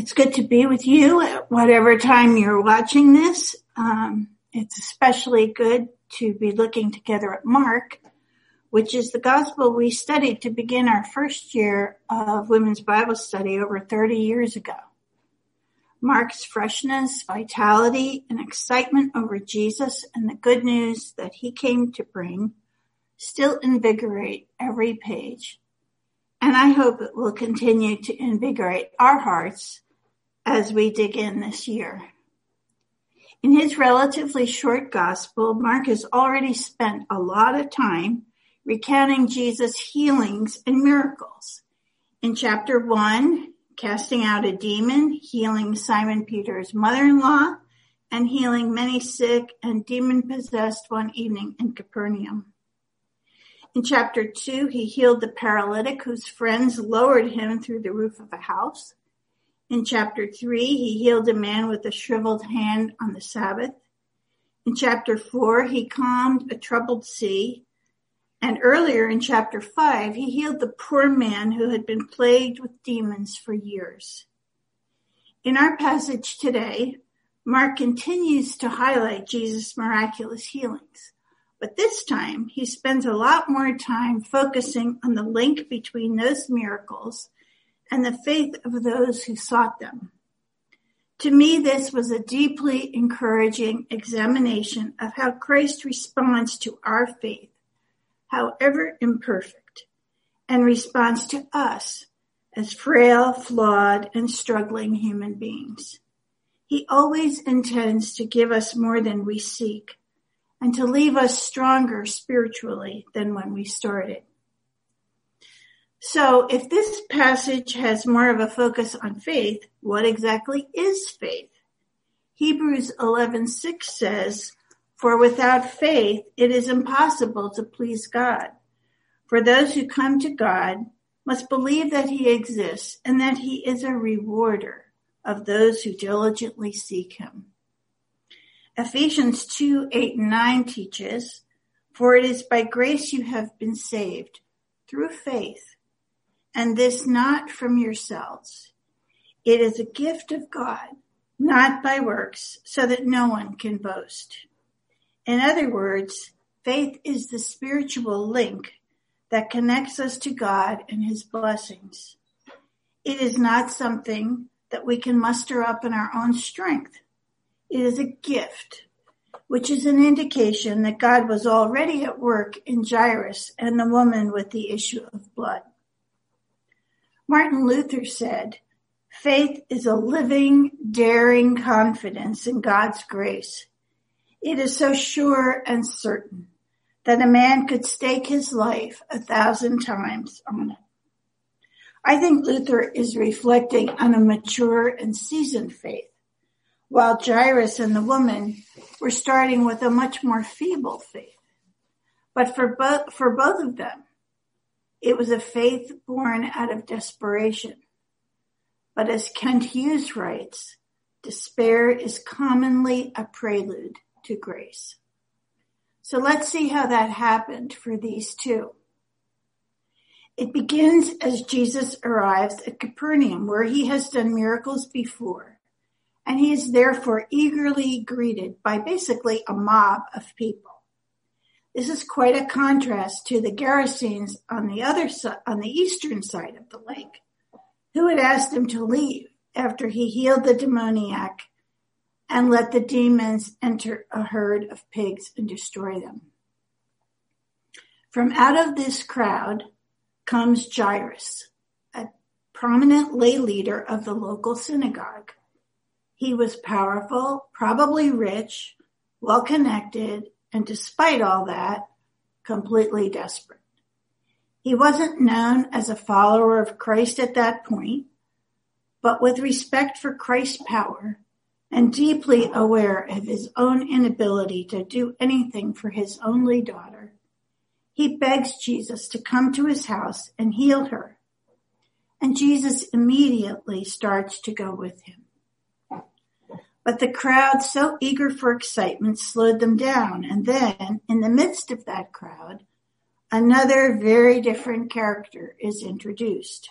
It's good to be with you at whatever time you're watching this. It's especially good to be looking together at Mark, which is the gospel we studied to begin our first year of women's Bible study over 30 years ago. Mark's freshness, vitality, and excitement over Jesus and the good news that he came to bring still invigorate every page. And I hope it will continue to invigorate our hearts as we dig in this year. In his relatively short gospel, Mark has already spent a lot of time recounting Jesus' healings and miracles. In chapter 1, casting out a demon, healing Simon Peter's mother-in-law, and healing many sick and demon-possessed one evening in Capernaum. In chapter 2, he healed the paralytic whose friends lowered him through the roof of a house. In chapter 3, he healed a man with a shriveled hand on the Sabbath. In chapter 4, he calmed a troubled sea. And earlier in chapter 5, he healed the poor man who had been plagued with demons for years. In our passage today, Mark continues to highlight Jesus' miraculous healings. But this time, he spends a lot more time focusing on the link between those miracles and the faith of those who sought them. To me, this was a deeply encouraging examination of how Christ responds to our faith, however imperfect, and responds to us as frail, flawed, and struggling human beings. He always intends to give us more than we seek, and to leave us stronger spiritually than when we started. So if this passage has more of a focus on faith, what exactly is faith? Hebrews 11:6 says, "For without faith it is impossible to please God. For those who come to God must believe that he exists and that he is a rewarder of those who diligently seek him." Ephesians 2:8-9 teaches, "For it is by grace you have been saved, through faith, and this not from yourselves. It is a gift of God, not by works, so that no one can boast." In other words, faith is the spiritual link that connects us to God and his blessings. It is not something that we can muster up in our own strength. It is a gift, which is an indication that God was already at work in Jairus and the woman with the issue of blood. Martin Luther said, "Faith is a living, daring confidence in God's grace. It is so sure and certain that a man could stake his life 1,000 times on it." I think Luther is reflecting on a mature and seasoned faith, while Jairus and the woman were starting with a much more feeble faith. But for both of them, it was a faith born out of desperation. But as Kent Hughes writes, despair is commonly a prelude to grace. So let's see how that happened for these two. It begins as Jesus arrives at Capernaum, where he has done miracles before. And he is therefore eagerly greeted by basically a mob of people. This is quite a contrast to the Gerasenes on the eastern side of the lake, who had asked him to leave after he healed the demoniac and let the demons enter a herd of pigs and destroy them. From out of this crowd comes Jairus, a prominent lay leader of the local synagogue. He was powerful, probably rich, well-connected, and despite all that, completely desperate. He wasn't known as a follower of Christ at that point, but with respect for Christ's power and deeply aware of his own inability to do anything for his only daughter, he begs Jesus to come to his house and heal her. And Jesus immediately starts to go with him. But the crowd, so eager for excitement, slowed them down. And then, in the midst of that crowd, another very different character is introduced.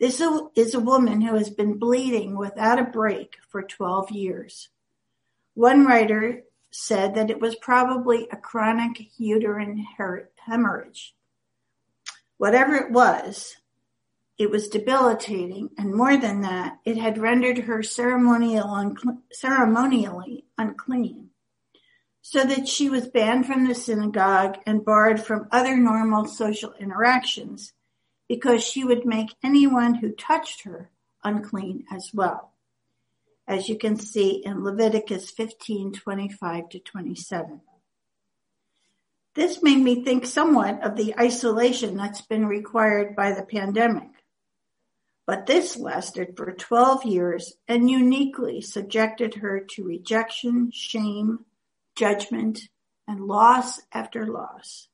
This is a woman who has been bleeding without a break for 12 years. One writer said that it was probably a chronic uterine hemorrhage. Whatever it was debilitating, and more than that, it had rendered her ceremonially unclean, so that she was banned from the synagogue and barred from other normal social interactions, because she would make anyone who touched her unclean as well, as you can see in Leviticus 15:25-27. This made me think somewhat of the isolation that's been required by the pandemic. But this lasted for 12 years and uniquely subjected her to rejection, shame, judgment, and loss after loss.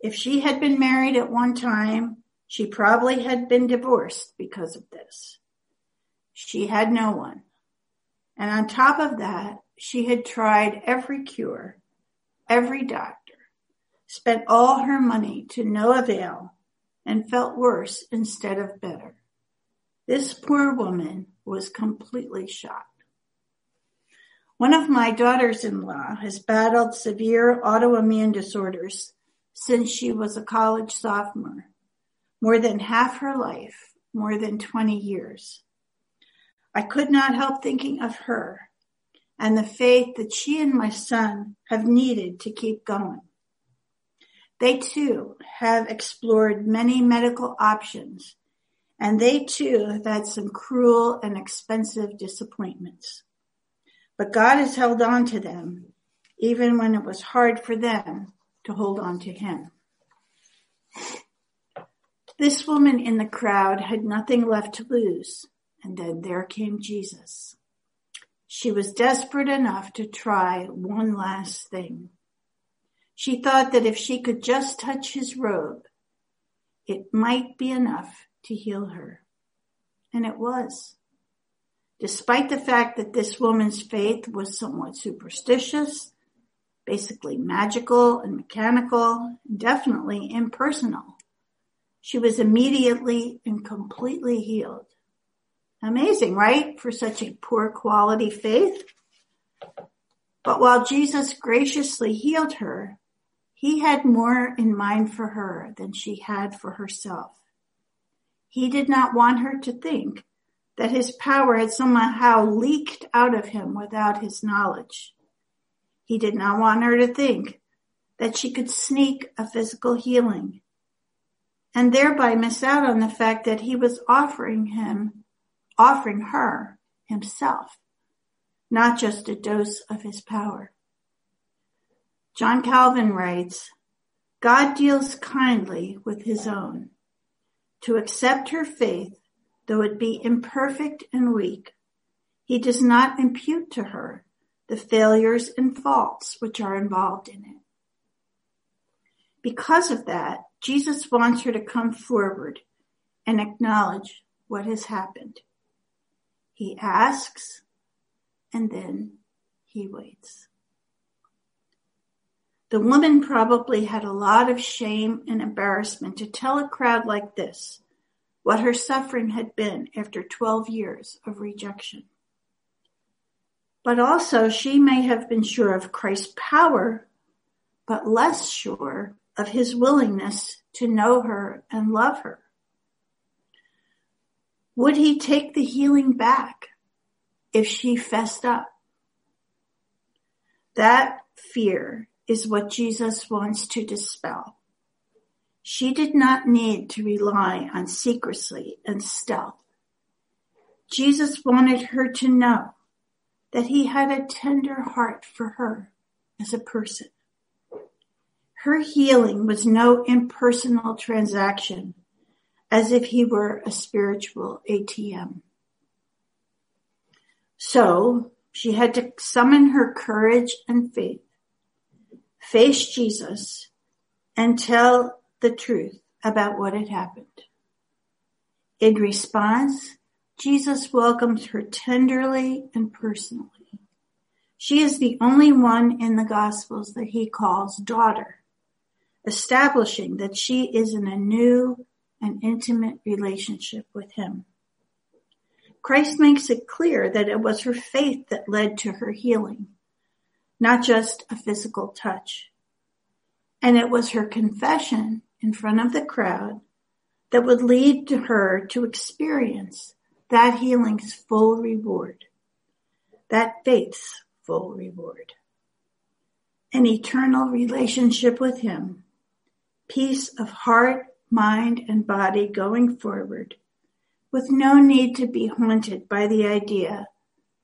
If she had been married at one time, she probably had been divorced because of this. She had no one. And on top of that, she had tried every cure, every doctor, spent all her money to no avail, and felt worse instead of better. This poor woman was completely shocked. One of my daughters-in-law has battled severe autoimmune disorders since she was a college sophomore, more than half her life, more than 20 years. I could not help thinking of her and the faith that she and my son have needed to keep going. They too have explored many medical options, and they too have had some cruel and expensive disappointments. But God has held on to them, even when it was hard for them to hold on to him. This woman in the crowd had nothing left to lose, and then there came Jesus. She was desperate enough to try one last thing. She thought that if she could just touch his robe, it might be enough to heal her. And it was. Despite the fact that this woman's faith was somewhat superstitious, basically magical and mechanical, definitely impersonal, she was immediately and completely healed. Amazing, right? For such a poor quality faith. But while Jesus graciously healed her, he had more in mind for her than she had for herself. He did not want her to think that his power had somehow leaked out of him without his knowledge. He did not want her to think that she could sneak a physical healing and thereby miss out on the fact that he was offering her himself, not just a dose of his power. John Calvin writes, "God deals kindly with his own. To accept her faith, though it be imperfect and weak, he does not impute to her the failures and faults which are involved in it." Because of that, Jesus wants her to come forward and acknowledge what has happened. He asks, and then he waits. The woman probably had a lot of shame and embarrassment to tell a crowd like this what her suffering had been after 12 years of rejection. But also, she may have been sure of Christ's power, but less sure of his willingness to know her and love her. Would he take the healing back if she fessed up? That fear is what Jesus wants to dispel. She did not need to rely on secrecy and stealth. Jesus wanted her to know that he had a tender heart for her as a person. Her healing was no impersonal transaction, as if he were a spiritual ATM. So she had to summon her courage and faith, face Jesus, and tell the truth about what had happened. In response, Jesus welcomes her tenderly and personally. She is the only one in the Gospels that he calls daughter, establishing that she is in a new an intimate relationship with him. Christ makes it clear that it was her faith that led to her healing, not just a physical touch. And it was her confession in front of the crowd that would lead to her to experience that healing's full reward, that faith's full reward. An eternal relationship with him, peace of heart, mind, and body going forward, with no need to be haunted by the idea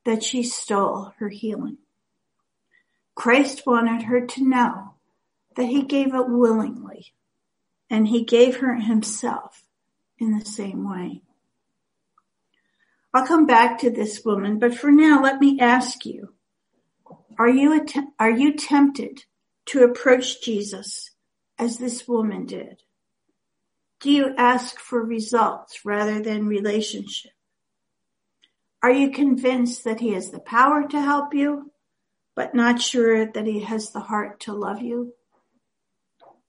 that she stole her healing. Christ wanted her to know that he gave it willingly, and he gave her himself in the same way. I'll come back to this woman, but for now, let me ask you, are you tempted to approach Jesus as this woman did? Do you ask for results rather than relationship? Are you convinced that he has the power to help you, but not sure that he has the heart to love you?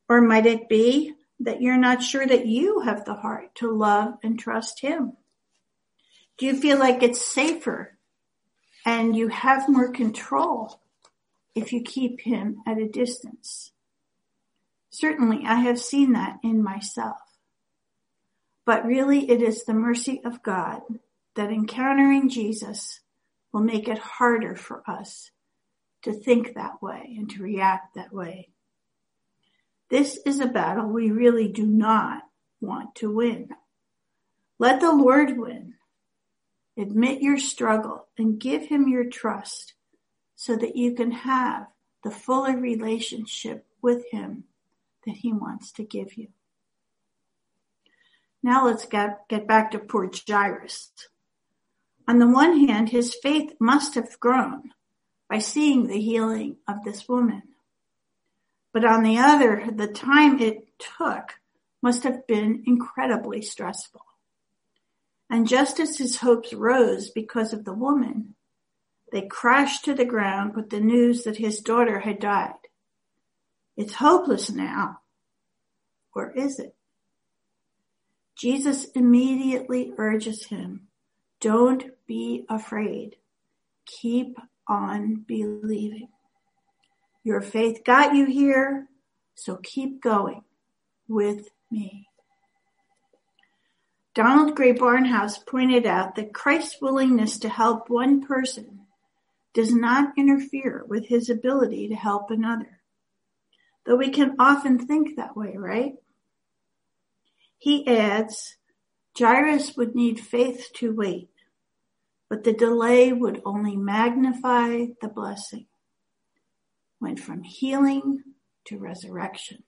Or might it be that you're not sure that you have the heart to love and trust him? Do you feel like it's safer and you have more control if you keep him at a distance? Certainly, I have seen that in myself. But really, it is the mercy of God that encountering Jesus will make it harder for us to think that way and to react that way. This is a battle we really do not want to win. Let the Lord win. Admit your struggle and give him your trust so that you can have the fuller relationship with him that he wants to give you. Now let's get back to poor Jairus. On the one hand, his faith must have grown by seeing the healing of this woman. But on the other, the time it took must have been incredibly stressful. And just as his hopes rose because of the woman, they crashed to the ground with the news that his daughter had died. It's hopeless now. Or is it? Jesus immediately urges him, don't be afraid. Keep on believing. Your faith got you here, so keep going with me. Donald Gray Barnhouse pointed out that Christ's willingness to help one person does not interfere with his ability to help another. Though we can often think that way, right? He adds, Jairus would need faith to wait, but the delay would only magnify the blessing. Went from healing to resurrection.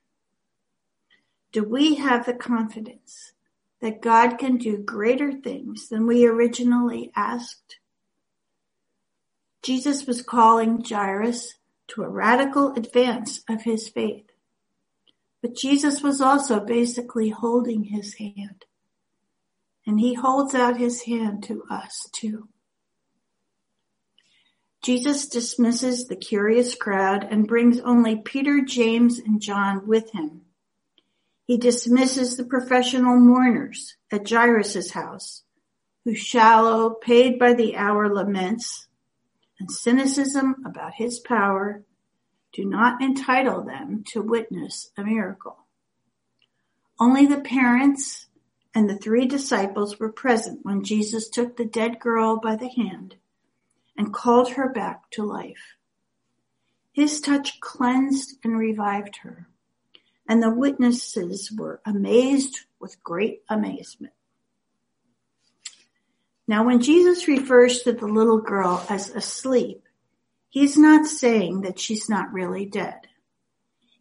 Do we have the confidence that God can do greater things than we originally asked? Jesus was calling Jairus to a radical advance of his faith. But Jesus was also basically holding his hand. And he holds out his hand to us too. Jesus dismisses the curious crowd and brings only Peter, James, and John with him. He dismisses the professional mourners at Jairus' house, whose shallow, paid-by-the-hour laments and cynicism about his power do not entitle them to witness a miracle. Only the parents and the 3 disciples were present when Jesus took the dead girl by the hand and called her back to life. His touch cleansed and revived her, and the witnesses were amazed with great amazement. Now, when Jesus refers to the little girl as asleep, he's not saying that she's not really dead.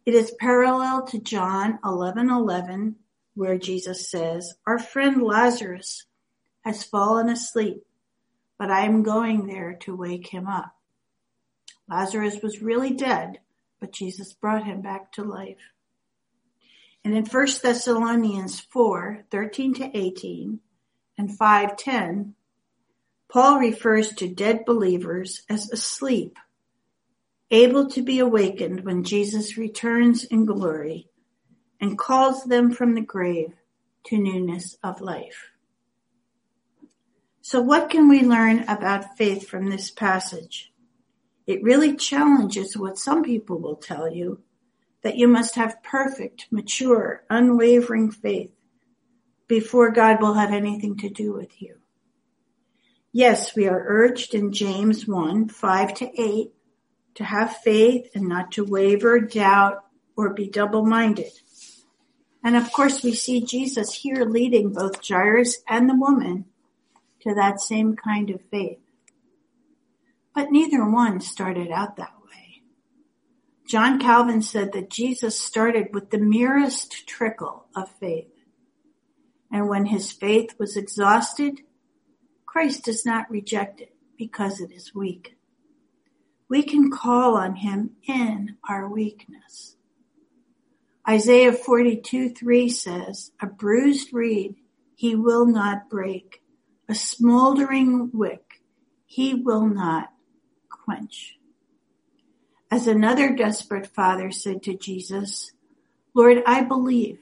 It is parallel to John 11:11, where Jesus says, our friend Lazarus has fallen asleep, but I am going there to wake him up. Lazarus was really dead, but Jesus brought him back to life. And in 1 Thessalonians 4:13-18, and 5:10, Paul refers to dead believers as asleep, able to be awakened when Jesus returns in glory and calls them from the grave to newness of life. So what can we learn about faith from this passage? It really challenges what some people will tell you, that you must have perfect, mature, unwavering faith before God will have anything to do with you. Yes, we are urged in James 1, 5-8, to have faith and not to waver, doubt, or be double-minded. And of course, we see Jesus here leading both Jairus and the woman to that same kind of faith. But neither one started out that way. John Calvin said that Jesus started with the merest trickle of faith. And when his faith was exhausted, Christ does not reject it because it is weak. We can call on him in our weakness. Isaiah 42:3 says, "A bruised reed he will not break, a smoldering wick he will not quench." As another desperate father said to Jesus, "Lord, I believe,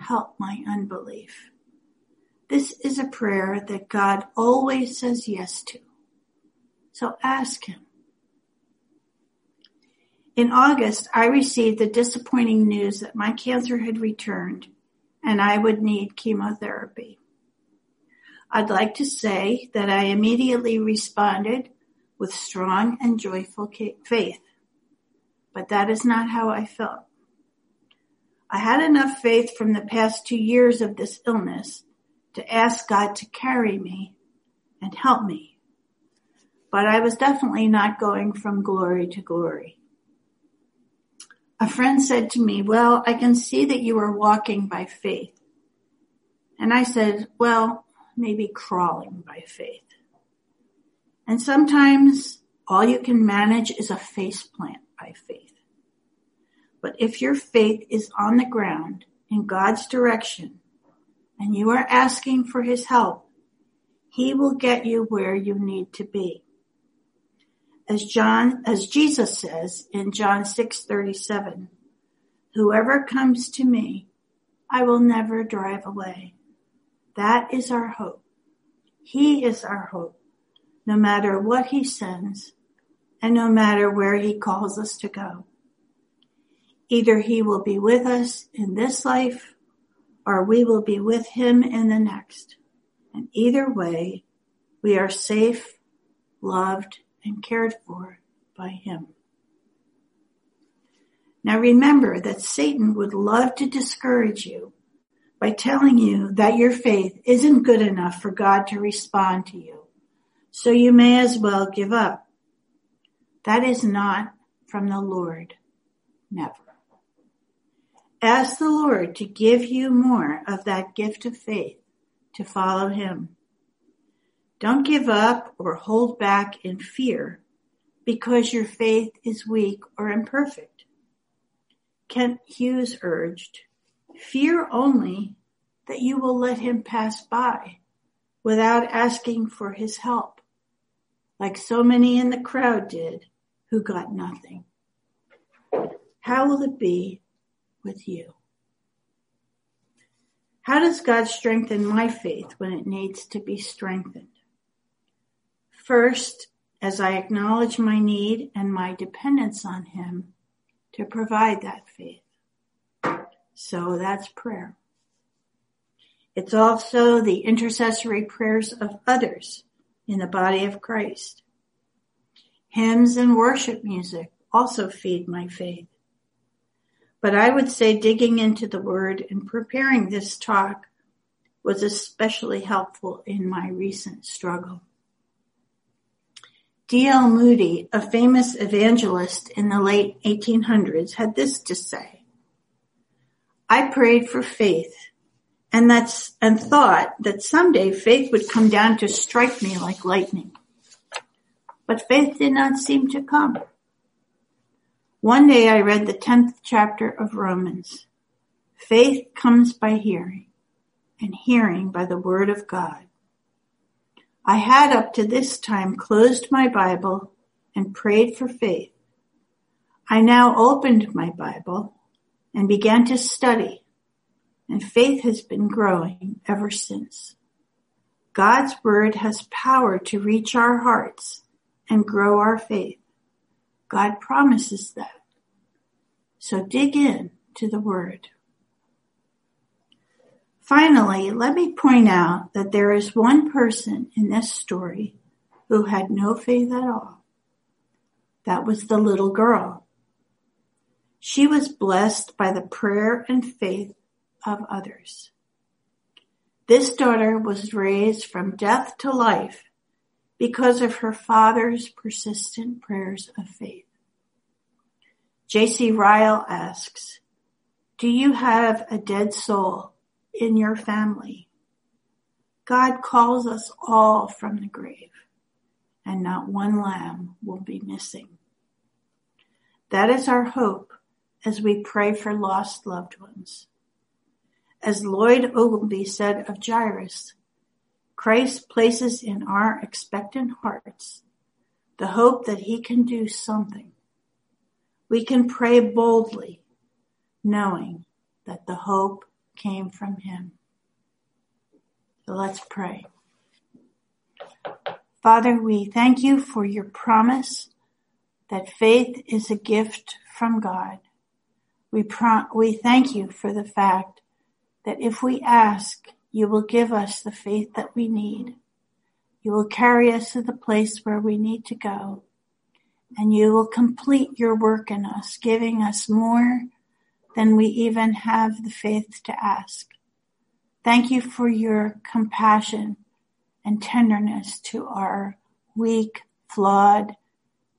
help my unbelief." This is a prayer that God always says yes to. So ask him. In August, I received the disappointing news that my cancer had returned and I would need chemotherapy. I'd like to say that I immediately responded with strong and joyful faith, but that is not how I felt. I had enough faith from the past 2 years of this illness to ask God to carry me and help me, but I was definitely not going from glory to glory. A friend said to me, "Well, I can see that you are walking by faith." And I said, "Well, maybe crawling by faith." And sometimes all you can manage is a faceplant by faith. But if your faith is on the ground in God's direction and you are asking for his help, he will get you where you need to be. As Jesus says in John 6:37, "Whoever comes to me, I will never drive away." That is our hope. He is our hope, no matter what he sends and no matter where he calls us to go. Either he will be with us in this life or we will be with him in the next. And either way, we are safe, loved, and cared for by him. Now remember that Satan would love to discourage you by telling you that your faith isn't good enough for God to respond to you, so you may as well give up. That is not from the Lord, never. Ask the Lord to give you more of that gift of faith to follow him. Don't give up or hold back in fear because your faith is weak or imperfect. Kent Hughes urged, "Fear only that you will let him pass by without asking for his help, like so many in the crowd did who got nothing." How will it be with you? How does God strengthen my faith when it needs to be strengthened? First, as I acknowledge my need and my dependence on him to provide that faith. So that's prayer. It's also the intercessory prayers of others in the body of Christ. Hymns and worship music also feed my faith. But I would say digging into the Word and preparing this talk was especially helpful in my recent struggle. D.L. Moody, a famous evangelist in the late 1800s, had this to say, "I prayed for faith and thought that someday faith would come down to strike me like lightning. But faith did not seem to come. One day I read the 10th chapter of Romans. Faith comes by hearing, and hearing by the word of God. I had up to this time closed my Bible and prayed for faith. I now opened my Bible and began to study, and faith has been growing ever since. God's word has power to reach our hearts and grow our faith. God promises that. So dig in to the word. Finally, let me point out that there is one person in this story who had no faith at all. That was the little girl. She was blessed by the prayer and faith of others. This daughter was raised from death to life because of her father's persistent prayers of faith. J.C. Ryle asks, do you have a dead soul in your family? God calls us all from the grave, and not one lamb will be missing. That is our hope as we pray for lost loved ones. As Lloyd Ogilvie said of Jairus, Christ places in our expectant hearts the hope that he can do something. We can pray boldly, knowing that the hope came from him. So let's pray. Father, we thank you for your promise that faith is a gift from God. We thank you for the fact that if we ask, you will give us the faith that we need. You will carry us to the place where we need to go. And you will complete your work in us, giving us more than we even have the faith to ask. Thank you for your compassion and tenderness to our weak, flawed,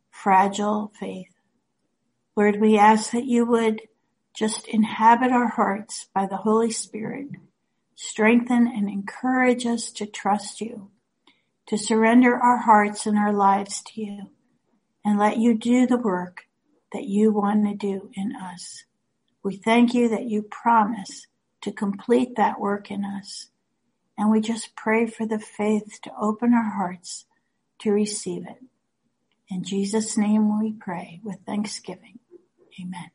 fragile faith. Lord, we ask that you would just inhabit our hearts by the Holy Spirit. Strengthen and encourage us to trust you, to surrender our hearts and our lives to you, and let you do the work that you want to do in us. We thank you that you promise to complete that work in us, and we just pray for the faith to open our hearts to receive it. In Jesus' name we pray with thanksgiving. Amen.